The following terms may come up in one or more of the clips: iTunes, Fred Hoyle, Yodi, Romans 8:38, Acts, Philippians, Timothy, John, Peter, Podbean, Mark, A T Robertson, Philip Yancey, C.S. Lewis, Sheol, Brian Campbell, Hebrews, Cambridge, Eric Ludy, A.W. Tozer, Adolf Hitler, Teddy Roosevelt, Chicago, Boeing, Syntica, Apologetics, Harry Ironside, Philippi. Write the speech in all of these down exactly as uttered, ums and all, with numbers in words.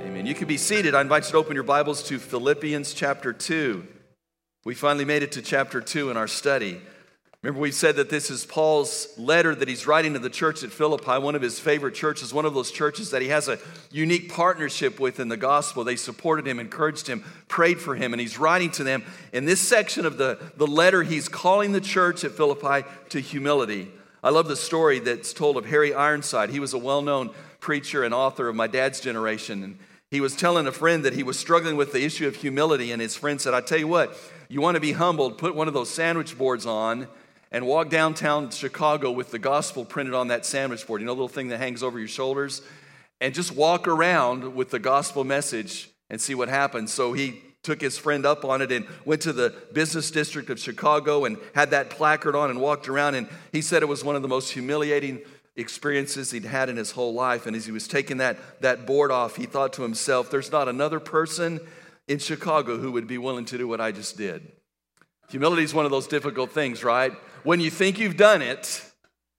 Amen. You can be seated. I invite you to open your Bibles to Philippians chapter two. We finally made it to chapter two in our study. Remember, we said that this is Paul's letter that he's writing to the church at Philippi, one of his favorite churches, one of those churches that he has a unique partnership with in the gospel. They supported him, encouraged him, prayed for him, and he's writing to them. In this section of the, the letter, he's calling the church at Philippi to humility. I love the story that's told of Harry Ironside. He was a well-known preacher and author of my dad's generation, and he was telling a friend that he was struggling with the issue of humility, and his friend said, "I tell you what, you want to be humbled, put one of those sandwich boards on and walk downtown Chicago with the gospel printed on that sandwich board. You know, the little thing that hangs over your shoulders? And just walk around with the gospel message and see what happens." So he took his friend up on it and went to the business district of Chicago and had that placard on and walked around. And he said it was one of the most humiliating experiences he'd had in his whole life. And as he was taking that, that board off, he thought to himself, there's not another person in Chicago who would be willing to do what I just did. Humility is one of those difficult things, right? When you think you've done it,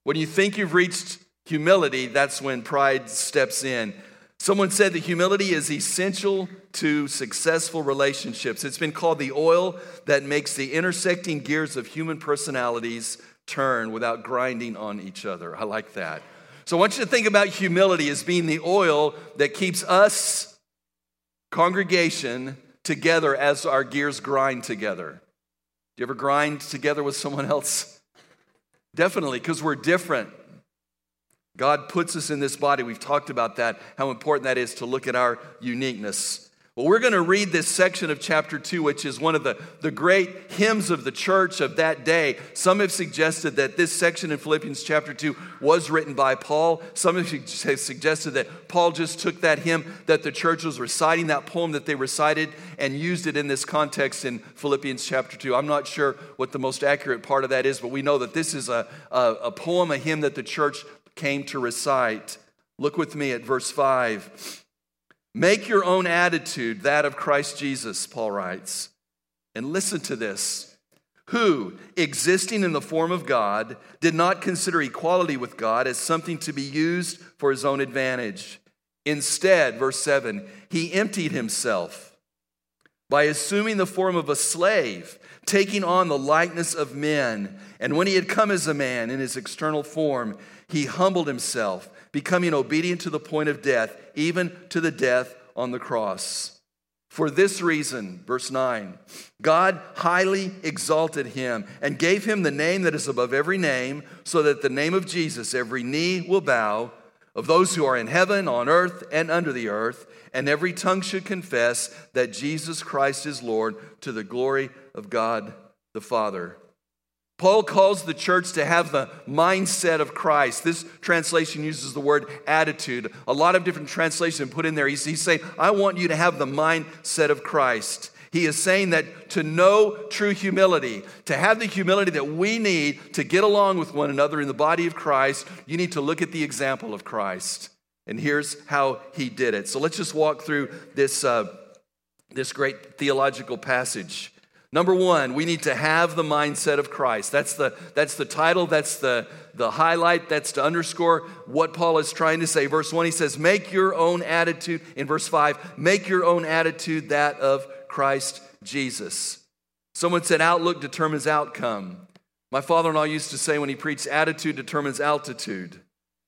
when you think you've reached humility, that's when pride steps in. Someone said that humility is essential to successful relationships. It's been called the oil that makes the intersecting gears of human personalities turn without grinding on each other. I like that. So I want you to think about humility as being the oil that keeps us, congregation, together as our gears grind together. You ever grind together with someone else? Definitely, because we're different. God puts us in this body. We've talked about that, how important that is to look at our uniqueness. Well, we're going to read this section of chapter two, which is one of the, the great hymns of the church of that day. Some have suggested that this section in Philippians chapter two was written by Paul. Some have suggested that Paul just took that hymn that the church was reciting, that poem that they recited, and used it in this context in Philippians chapter two. I'm not sure what the most accurate part of that is, but we know that this is a, a, a poem, a hymn that the church came to recite. Look with me at verse five. "Make your own attitude that of Christ Jesus," Paul writes. "And listen to this. Who, existing in the form of God, did not consider equality with God as something to be used for his own advantage. Instead," verse seven, "he emptied himself by assuming the form of a slave, taking on the likeness of men. And when he had come as a man in his external form, he humbled himself, becoming obedient to the point of death, even to the death on the cross. For this reason," verse nine, "God highly exalted him and gave him the name that is above every name, so that the name of Jesus every knee will bow, of those who are in heaven, on earth, and under the earth, and every tongue should confess that Jesus Christ is Lord, to the glory of God the Father." Paul calls the church to have the mindset of Christ. This translation uses the word attitude. A lot of different translations put in there. He's, he's saying, I want you to have the mindset of Christ. He is saying that to know true humility, to have the humility that we need to get along with one another in the body of Christ, you need to look at the example of Christ. And here's how he did it. So let's just walk through this, uh, this great theological passage. Number one, we need to have the mindset of Christ. That's the, that's the title, that's the, the highlight, that's to underscore what Paul is trying to say. Verse one, he says, make your own attitude, in verse five, make your own attitude that of Christ Jesus. Someone said, outlook determines outcome. My father-in-law used to say when he preached, attitude determines altitude.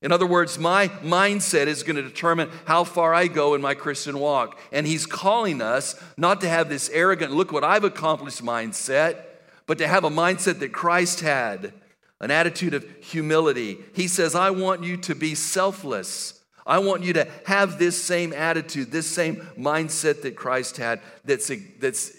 In other words, my mindset is going to determine how far I go in my Christian walk. And he's calling us not to have this arrogant, look what I've accomplished mindset, but to have a mindset that Christ had, an attitude of humility. He says, I want you to be selfless. I want you to have this same attitude, this same mindset that Christ had, that's, that's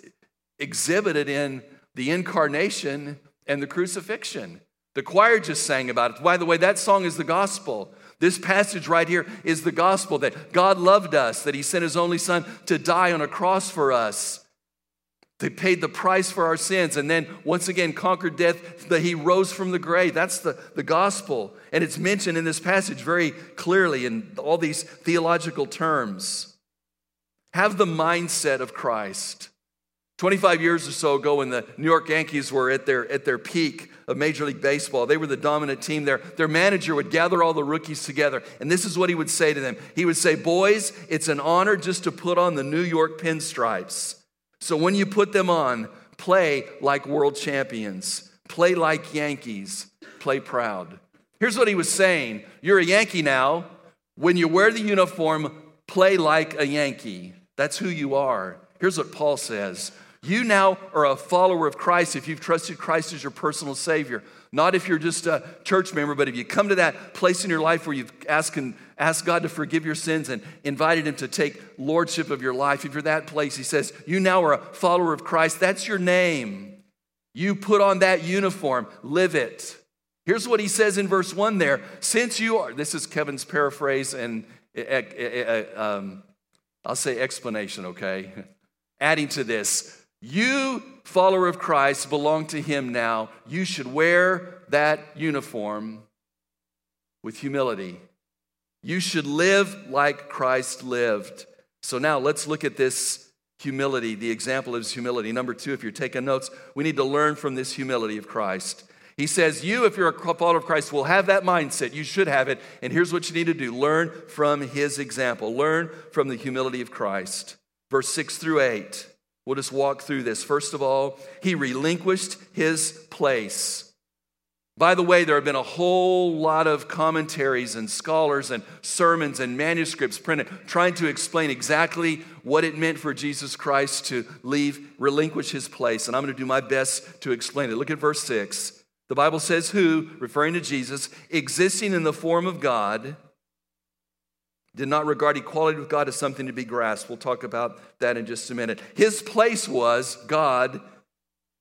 exhibited in the incarnation and the crucifixion. The choir just sang about it. By the way, that song is the gospel. This passage right here is the gospel, that God loved us, that he sent his only son to die on a cross for us. They paid the price for our sins and then once again conquered death, that he rose from the grave. That's the, the gospel. And it's mentioned in this passage very clearly in all these theological terms. Have the mindset of Christ. twenty-five years or so ago when the New York Yankees were at their at their peak of Major League Baseball, they were the dominant team there. Their manager would gather all the rookies together, and this is what he would say to them. He would say, boys, it's an honor just to put on the New York pinstripes. So when you put them on, play like world champions. Play like Yankees. Play proud. Here's what he was saying. You're a Yankee now. When you wear the uniform, play like a Yankee. That's who you are. Here's what Paul says. You now are a follower of Christ if you've trusted Christ as your personal Savior. Not if you're just a church member, but if you come to that place in your life where you've asked, asked God to forgive your sins and invited him to take lordship of your life, if you're that place, he says, you now are a follower of Christ. That's your name. You put on that uniform. Live it. Here's what he says in verse one there. Since you are, this is Kevin's paraphrase and um, I'll say explanation, okay? Adding to this. You, follower of Christ, belong to him now. You should wear that uniform with humility. You should live like Christ lived. So now let's look at this humility, the example of his humility. Number two, if you're taking notes, we need to learn from this humility of Christ. He says, you, if you're a follower of Christ, will have that mindset. You should have it. And here's what you need to do. Learn from his example. Learn from the humility of Christ. Verse six through eight. We'll just walk through this. First of all, he relinquished his place. By the way, there have been a whole lot of commentaries and scholars and sermons and manuscripts printed trying to explain exactly what it meant for Jesus Christ to leave, relinquish his place. And I'm going to do my best to explain it. Look at verse six. The Bible says who, referring to Jesus, existing in the form of God, did not regard equality with God as something to be grasped. We'll talk about that in just a minute. His place was God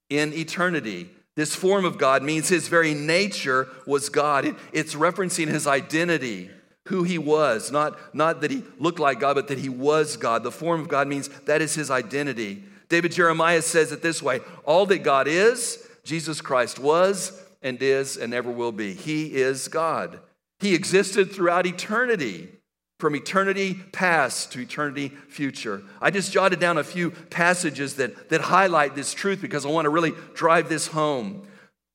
in eternity. This form of God means his very nature was God. It, it's referencing his identity, who he was. Not, not that he looked like God, but that he was God. The form of God means that is his identity. David Jeremiah says it this way. All that God is, Jesus Christ was and is and ever will be. He is God. He existed throughout eternity. From eternity past to eternity future. I just jotted down a few passages that, that highlight this truth because I want to really drive this home.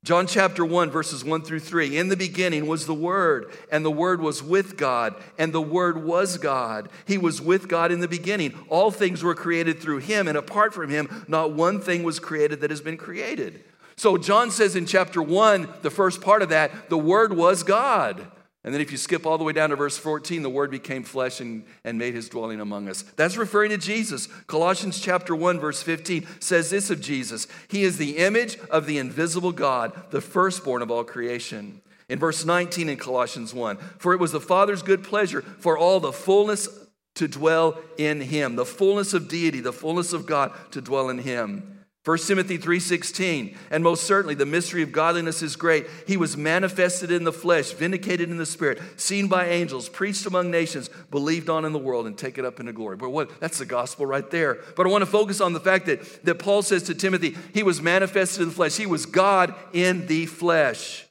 John chapter one, verses one through three. In the beginning was the Word, and the Word was with God, and the Word was God. He was with God in the beginning. All things were created through him, and apart from him, not one thing was created that has been created. So John says in chapter one, the first part of that, the Word was God. And then if you skip all the way down to verse fourteen, the Word became flesh and, and made his dwelling among us. That's referring to Jesus. Colossians chapter one, verse fifteen says this of Jesus. He is the image of the invisible God, the firstborn of all creation. In verse nineteen in Colossians one, for it was the Father's good pleasure for all the fullness to dwell in him. The fullness of deity, the fullness of God to dwell in him. First Timothy three sixteen, and most certainly the mystery of godliness is great. He was manifested in the flesh, vindicated in the spirit, seen by angels, preached among nations, believed on in the world, and taken up into glory. But what? That's the gospel right there. But I want to focus on the fact that, that Paul says to Timothy, he was manifested in the flesh. He was God in the flesh.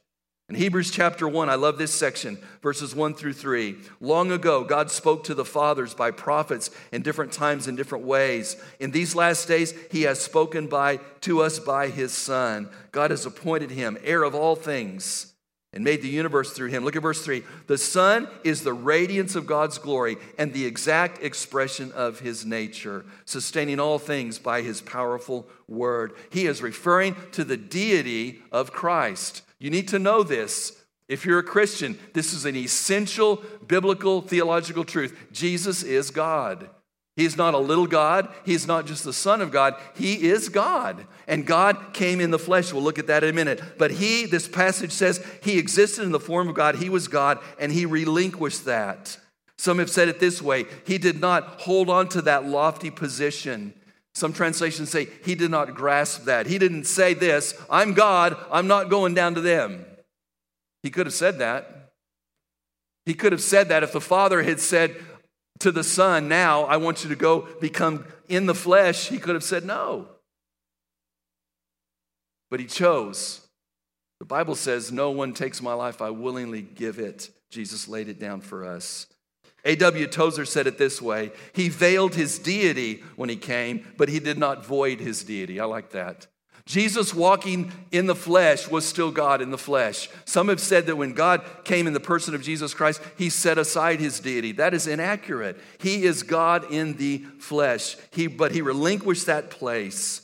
In Hebrews chapter one, I love this section, verses one through three. Long ago, God spoke to the fathers by prophets in different times and different ways. In these last days, he has spoken by to us by his Son. God has appointed him heir of all things and made the universe through him. Look at verse three. The Son is the radiance of God's glory and the exact expression of his nature, sustaining all things by his powerful word. He is referring to the deity of Christ. You need to know this. If you're a Christian, this is an essential biblical theological truth. Jesus is God. He is not a little God. He is not just the Son of God. He is God. And God came in the flesh. We'll look at that in a minute. But he, this passage says, he existed in the form of God. He was God, and he relinquished that. Some have said it this way. He did not hold on to that lofty position. Some translations say he did not grasp that. He didn't say this, I'm God, I'm not going down to them. He could have said that. He could have said that if the Father had said to the Son, now I want you to go become in the flesh, he could have said no. But he chose. The Bible says, no one takes my life, I willingly give it. Jesus laid it down for us. A W Tozer said it this way, he veiled his deity when he came, but he did not void his deity. I like that. Jesus walking in the flesh was still God in the flesh. Some have said that when God came in the person of Jesus Christ, he set aside his deity. That is inaccurate. He is God in the flesh, He but he relinquished that place.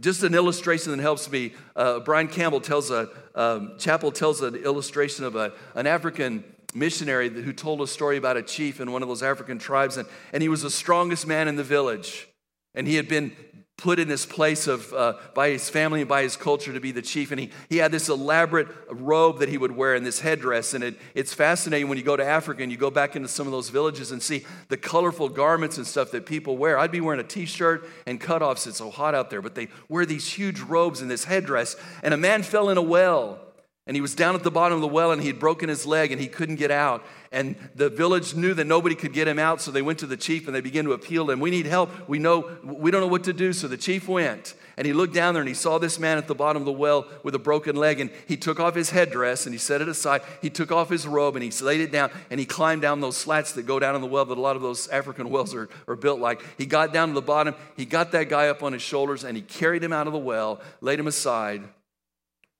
Just an illustration that helps me. Uh, Brian Campbell tells a, um, Chapel tells an illustration of a, an African missionary who told a story about a chief in one of those African tribes, and, and he was the strongest man in the village. And he had been put in this place of uh, by his family and by his culture to be the chief. And he, he had this elaborate robe that he would wear and this headdress. And it, it's fascinating when you go to Africa and you go back into some of those villages and see the colorful garments and stuff that people wear. I'd be wearing a T-shirt and cutoffs. It's so hot out there. But they wear these huge robes and this headdress. And a man fell in a well. And he was down at the bottom of the well, and he had broken his leg, and he couldn't get out. And the village knew that nobody could get him out, so they went to the chief, and they began to appeal to him. We need help. We know we don't know what to do. So the chief went, and he looked down there, and he saw this man at the bottom of the well with a broken leg, and he took off his headdress, and he set it aside. He took off his robe, and he laid it down, and he climbed down those slats that go down in the well that a lot of those African wells are, are built like. He got down to the bottom. He got that guy up on his shoulders, and he carried him out of the well, laid him aside,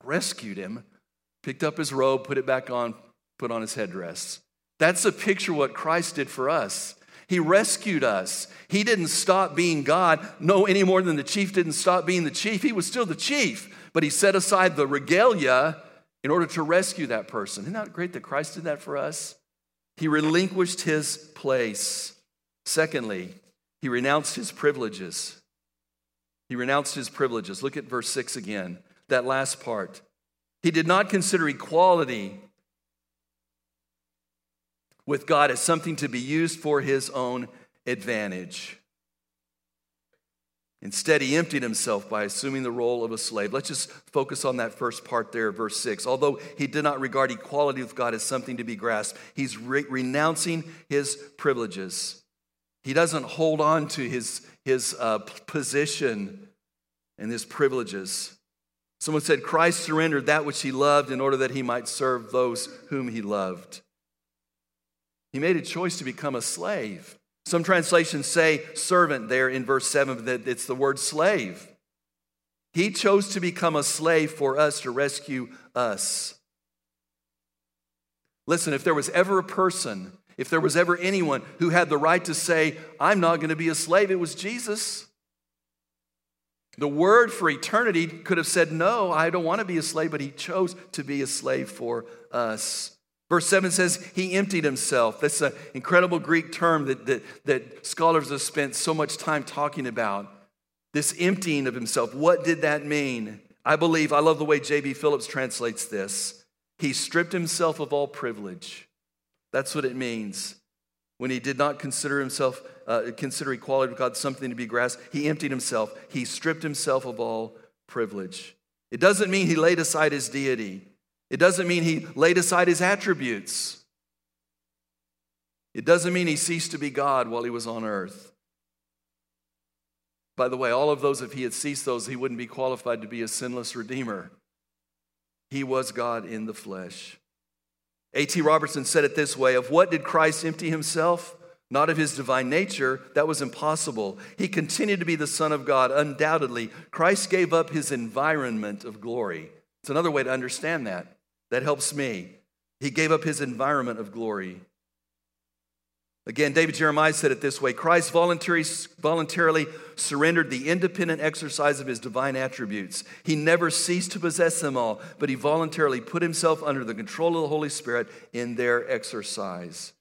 rescued him, picked up his robe, put it back on, put on his headdress. That's a picture of what Christ did for us. He rescued us. He didn't stop being God, no, any more than the chief didn't stop being the chief. He was still the chief, but he set aside the regalia in order to rescue that person. Isn't that great that Christ did that for us? He relinquished his place. Secondly, he renounced his privileges. He renounced his privileges. Look at verse six again, that last part. He did not consider equality with God as something to be used for his own advantage. Instead, he emptied himself by assuming the role of a slave. Let's just focus on that first part there, verse six. Although he did not regard equality with God as something to be grasped, he's re- renouncing his privileges. He doesn't hold on to his, his uh, position and his privileges. Someone said, Christ surrendered that which he loved in order that he might serve those whom he loved. He made a choice to become a slave. Some translations say servant there in verse seven, but it's the word slave. He chose to become a slave for us, to rescue us. Listen, if there was ever a person, if there was ever anyone who had the right to say, I'm not going to be a slave, it was Jesus. The word for eternity could have said, no, I don't want to be a slave, but he chose to be a slave for us. Verse seven says he emptied himself. That's an incredible Greek term that, that, that scholars have spent so much time talking about. This emptying of himself, what did that mean? I believe, I love the way J B Phillips translates this. He stripped himself of all privilege. That's what it means. When he did not consider himself, uh, consider equality with God something to be grasped, he emptied himself. He stripped himself of all privilege. It doesn't mean he laid aside his deity. It doesn't mean he laid aside his attributes. It doesn't mean he ceased to be God while he was on earth. By the way, all of those, if he had ceased those, he wouldn't be qualified to be a sinless redeemer. He was God in the flesh. A T Robertson said it this way, of what did Christ empty himself? Not of his divine nature. That was impossible. He continued to be the Son of God, undoubtedly. Christ gave up his environment of glory. It's another way to understand that. That helps me. He gave up his environment of glory. Again, David Jeremiah said it this way, Christ voluntarily surrendered the independent exercise of his divine attributes. He never ceased to possess them all, but he voluntarily put himself under the control of the Holy Spirit in their exercise.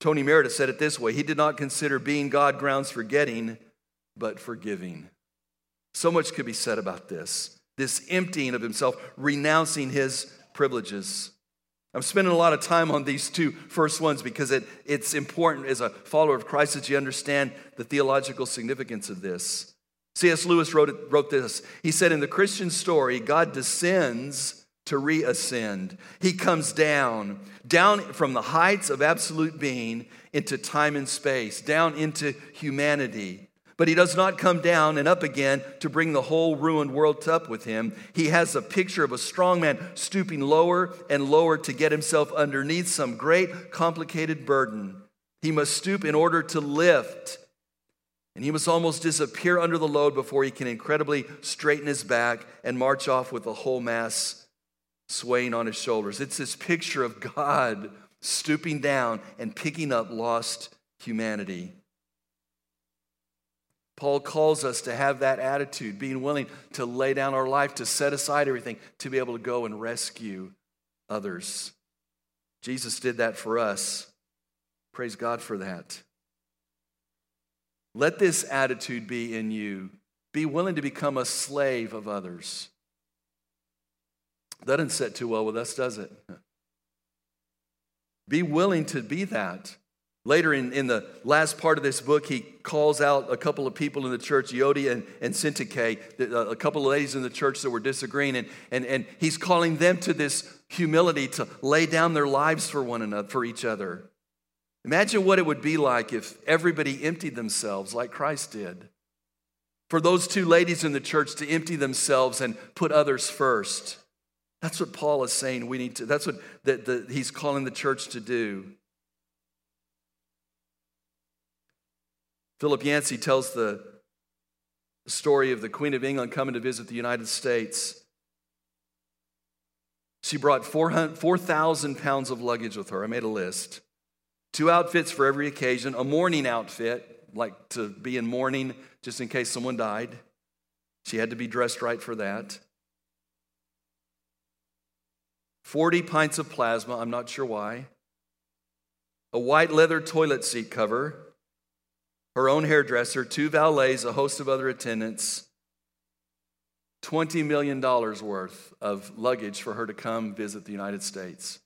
Tony Meredith said it this way, he did not consider being God grounds for getting, but for giving. So much could be said about this, this emptying of himself, renouncing his privileges. I'm spending a lot of time on these two first ones because it, it's important as a follower of Christ that you understand the theological significance of this. C S Lewis wrote, it, wrote this. He said, in the Christian story, God descends to reascend. He comes down. down from the heights of absolute being into time and space, down into humanity. But he does not come down and up again to bring the whole ruined world up with him. He has a picture of a strong man stooping lower and lower to get himself underneath some great complicated burden. He must stoop in order to lift. And he must almost disappear under the load before he can incredibly straighten his back and march off with the whole mass swaying on his shoulders. It's this picture of God stooping down and picking up lost humanity. Paul calls us to have that attitude, being willing to lay down our life, to set aside everything, to be able to go and rescue others. Jesus did that for us. Praise God for that. Let this attitude be in you. Be willing to become a slave of others. That doesn't sit too well with us, does it? Be willing to be that. Later in, in the last part of this book, he calls out a couple of people in the church, Yodi and, and Syntica, a couple of ladies in the church that were disagreeing, and, and, and he's calling them to this humility to lay down their lives for one another, for each other. Imagine what it would be like if everybody emptied themselves like Christ did. For those two ladies in the church to empty themselves and put others first. That's what Paul is saying we need to, that's what the, the, he's calling the church to do. Philip Yancey tells the story of the Queen of England coming to visit the United States. She brought four thousand pounds of luggage with her. I made a list. Two outfits for every occasion, a mourning outfit, like to be in mourning just in case someone died. She had to be dressed right for that. forty pints of plasma, I'm not sure why. A white leather toilet seat cover. Her own hairdresser, two valets, a host of other attendants, twenty million dollars worth of luggage for her to come visit the United States.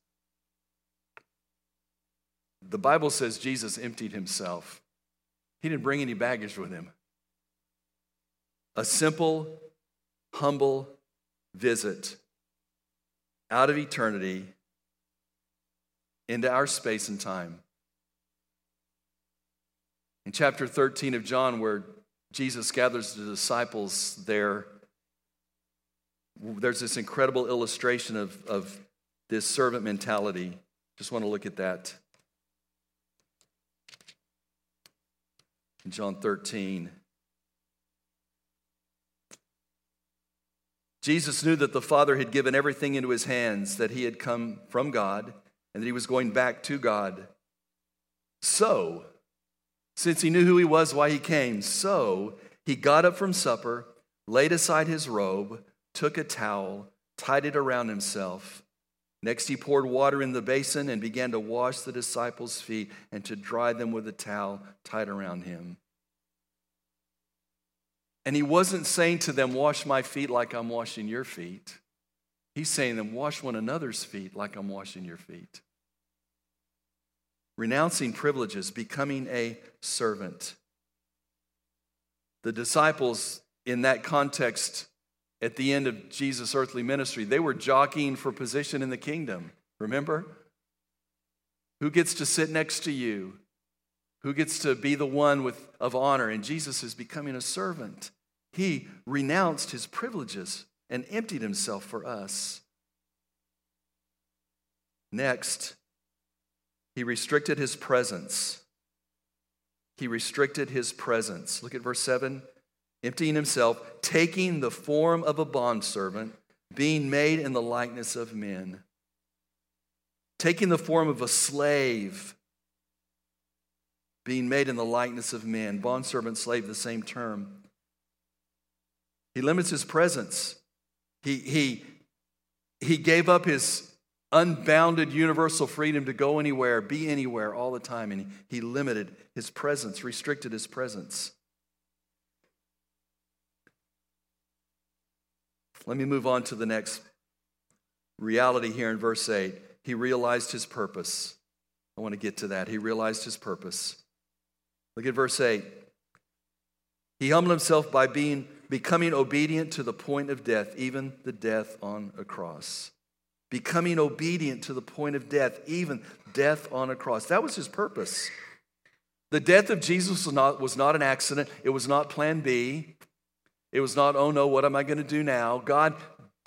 The Bible says Jesus emptied himself. He didn't bring any baggage with him. A simple, humble visit out of eternity into our space and time. In chapter thirteen of John, where Jesus gathers the disciples there, there's this incredible illustration of, of this servant mentality. Just want to look at that. In John thirteen. Jesus knew that the Father had given everything into his hands, that he had come from God, and that he was going back to God. So, Since he knew who he was, why he came. So he got up from supper, laid aside his robe, took a towel, tied it around himself. Next he poured water in the basin and began to wash the disciples' feet and to dry them with a towel tied around him. And he wasn't saying to them, wash my feet like I'm washing your feet. He's saying to them, wash one another's feet like I'm washing your feet. Renouncing privileges, becoming a servant. The disciples in that context at the end of Jesus' earthly ministry, they were jockeying for position in the kingdom. Remember? Who gets to sit next to you? Who gets to be the one with of honor? And Jesus is becoming a servant. He renounced his privileges and emptied himself for us. Next, He restricted his presence. He restricted his presence. Look at verse seven. Emptying himself, taking the form of a bondservant, being made in the likeness of men. Taking the form of a slave, being made in the likeness of men. Bondservant, slave, the same term. He limits his presence. He, he, he gave up his unbounded universal freedom to go anywhere, be anywhere all the time. And he limited his presence, restricted his presence. Let me move on to the next reality here in verse eight. He realized his purpose. I want to get to that. He realized his purpose. Look at verse eight. He humbled himself by being becoming obedient to the point of death, even the death on a cross. becoming obedient to the point of death, even death on a cross. That was his purpose. The death of Jesus was not, was not an accident. It was not plan B. It was not, oh no, what am I going to do now? God,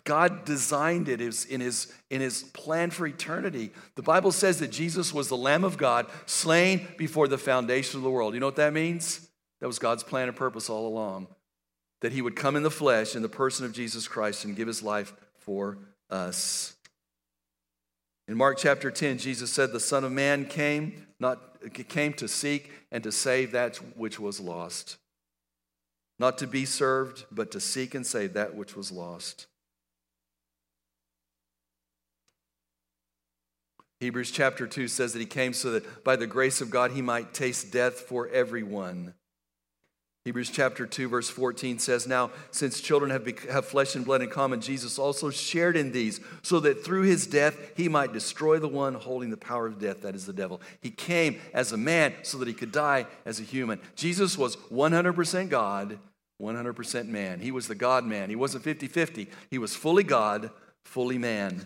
God designed it in his, in his plan for eternity. The Bible says that Jesus was the Lamb of God, slain before the foundation of the world. You know what that means? That was God's plan and purpose all along, that he would come in the flesh in the person of Jesus Christ and give his life for us. In Mark chapter ten, Jesus said, the Son of Man came not came to seek and to save that which was lost. Not to be served, but to seek and save that which was lost. Hebrews chapter two says that he came so that by the grace of God he might taste death for everyone. Hebrews chapter two verse fourteen says, now since children have, be- have flesh and blood in common, Jesus also shared in these, so that through his death he might destroy the one holding the power of death, that is the devil. He came as a man so that he could die as a human. Jesus was one hundred percent God, one hundred percent man. He was the God-man. He wasn't fifty-fifty. He was fully God, fully man.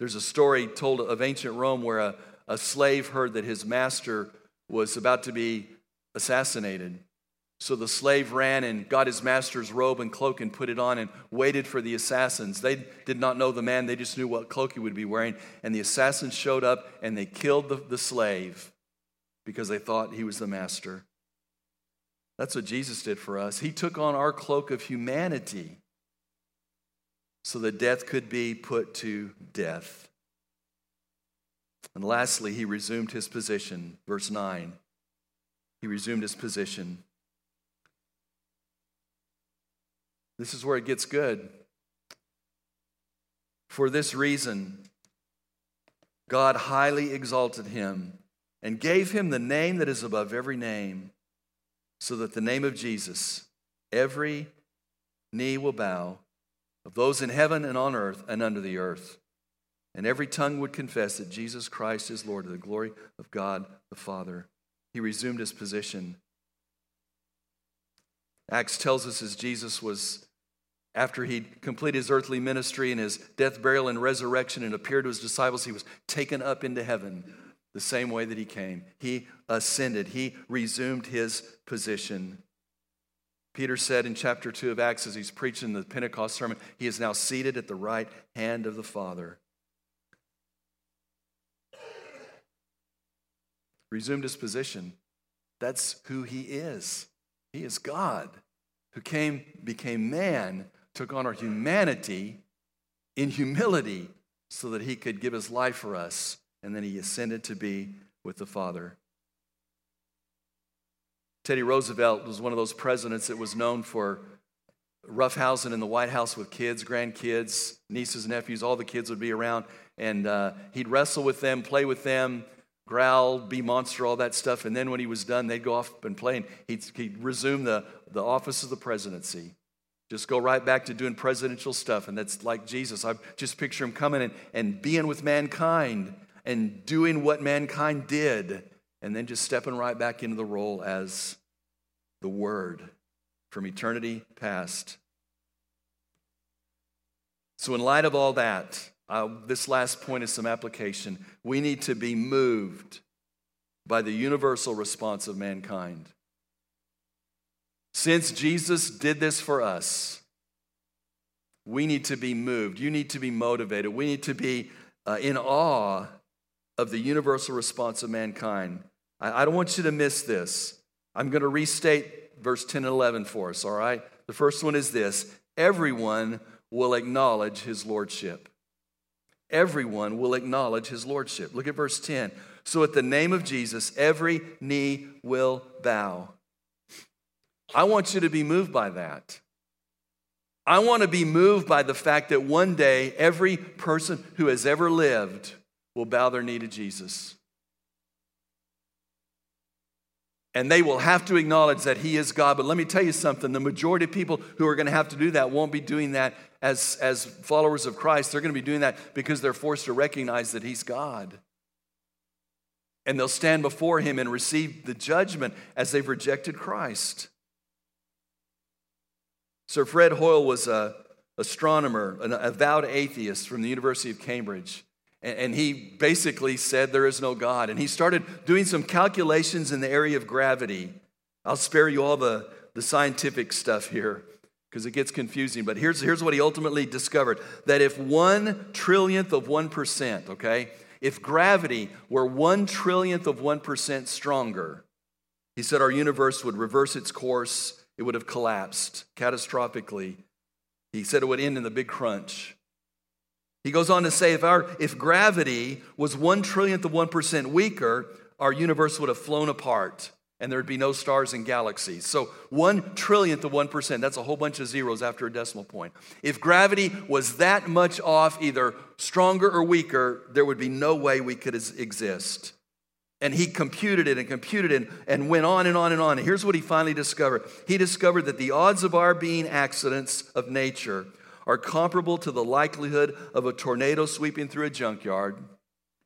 There's a story told of ancient Rome where a, a slave heard that his master was about to be assassinated. So the slave ran and got his master's robe and cloak and put it on and waited for the assassins. They did not know the man. They just knew what cloak he would be wearing. And the assassins showed up and they killed the, the slave because they thought he was the master. That's what Jesus did for us. He took on our cloak of humanity so that death could be put to death. And lastly, he resumed his position. Verse nine, he resumed his position. This is where it gets good. For this reason, God highly exalted him and gave him the name that is above every name, so that the name of Jesus, every knee will bow, of those in heaven and on earth and under the earth. And every tongue would confess that Jesus Christ is Lord, to the glory of God the Father. He resumed his position. Acts tells us as Jesus was, after he'd completed his earthly ministry and his death, burial, and resurrection and appeared to his disciples, he was taken up into heaven the same way that he came. He ascended. He resumed his position. Peter said in chapter two of Acts, as he's preaching the Pentecost sermon, he is now seated at the right hand of the Father. Resumed his position. That's who he is. He is God who came, became man, took on our humanity in humility so that he could give his life for us, and then he ascended to be with the Father. Teddy Roosevelt was one of those presidents that was known for roughhousing in the White House with kids, grandkids, nieces, nephews, all the kids would be around, and uh, he'd wrestle with them, play with them, growl, be monster, all that stuff. And then when he was done, they'd go off and play. And he'd, he'd resume the, the office of the presidency. Just go right back to doing presidential stuff. And that's like Jesus. I just picture him coming and, and being with mankind and doing what mankind did. And then just stepping right back into the role as the Word from eternity past. So in light of all that, Uh, this last point is some application. We need to be moved by the universal response of mankind. Since Jesus did this for us, we need to be moved. You need to be motivated. We need to be uh, in awe of the universal response of mankind. I, I don't want you to miss this. I'm going to restate verse ten and eleven for us, all right? The first one is this. Everyone will acknowledge his lordship. Everyone will acknowledge his lordship. Look at verse ten. So at the name of Jesus, every knee will bow. I want you to be moved by that. I want to be moved by the fact that one day every person who has ever lived will bow their knee to Jesus. And they will have to acknowledge that he is God. But let me tell you something. The majority of people who are going to have to do that won't be doing that as, as followers of Christ. They're going to be doing that because they're forced to recognize that he's God. And they'll stand before him and receive the judgment as they've rejected Christ. Sir Fred Hoyle was a, a astronomer, an avowed atheist from the University of Cambridge. And he basically said there is no God. And he started doing some calculations in the area of gravity. I'll spare you all the, the scientific stuff here because it gets confusing. But here's, here's what he ultimately discovered. That if one trillionth of one percent, okay, if gravity were one trillionth of one percent stronger, he said our universe would reverse its course. It would have collapsed catastrophically. He said it would end in the big crunch. He goes on to say, if our if gravity was one trillionth of one percent weaker, our universe would have flown apart, and there would be no stars and galaxies. So one trillionth of one percent, that's a whole bunch of zeros after a decimal point. If gravity was that much off, either stronger or weaker, there would be no way we could exist. And he computed it and computed it and went on and on and on. And here's what he finally discovered. He discovered that the odds of our being accidents of nature are comparable to the likelihood of a tornado sweeping through a junkyard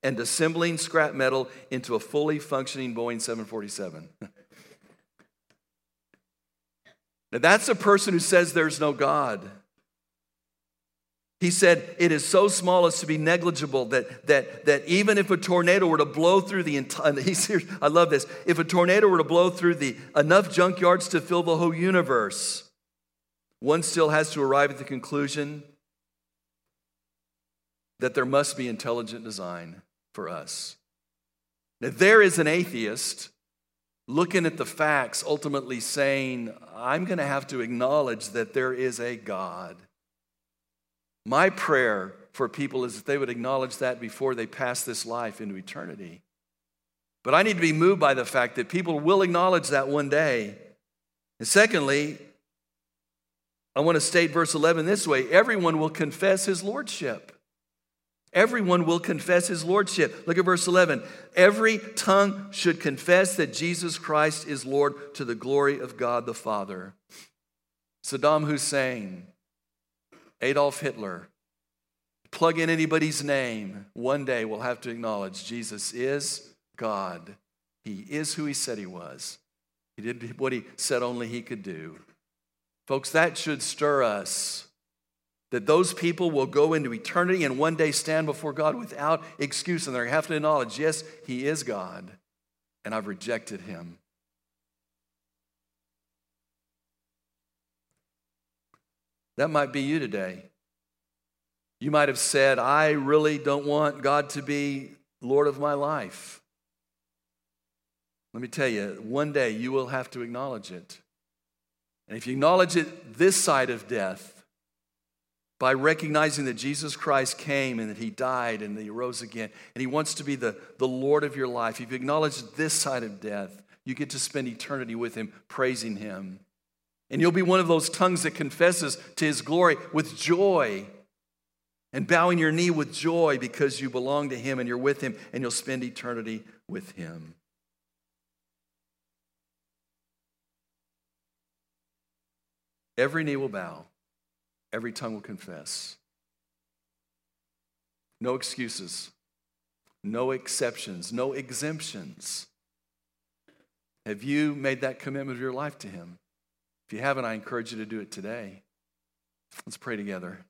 and assembling scrap metal into a fully functioning Boeing seven forty-seven. Now that's a person who says there's no God. He said it is so small as to be negligible that that that even if a tornado were to blow through the entire, he's here, I love this, if a tornado were to blow through the enough junkyards to fill the whole universe, one still has to arrive at the conclusion that there must be intelligent design for us. Now, there is an atheist looking at the facts, ultimately saying, I'm going to have to acknowledge that there is a God. My prayer for people is that they would acknowledge that before they pass this life into eternity. But I need to be moved by the fact that people will acknowledge that one day. And secondly, I want to state verse eleven this way. Everyone will confess his lordship. Everyone will confess his lordship. Look at verse eleven. Every tongue should confess that Jesus Christ is Lord to the glory of God the Father. Saddam Hussein, Adolf Hitler, plug in anybody's name, one day we'll have to acknowledge Jesus is God. He is who he said he was. He did what he said only he could do. Folks, that should stir us, that those people will go into eternity and one day stand before God without excuse, and they're going to have to acknowledge, yes, he is God, and I've rejected him. That might be you today. You might have said, I really don't want God to be Lord of my life. Let me tell you, one day you will have to acknowledge it. And if you acknowledge it this side of death, by recognizing that Jesus Christ came and that he died and that he rose again, and he wants to be the, the Lord of your life, if you acknowledge this side of death, you get to spend eternity with him, praising him. And you'll be one of those tongues that confesses to his glory with joy and bowing your knee with joy because you belong to him and you're with him and you'll spend eternity with him. Every knee will bow. Every tongue will confess. No excuses. No exceptions. No exemptions. Have you made that commitment of your life to him? If you haven't, I encourage you to do it today. Let's pray together.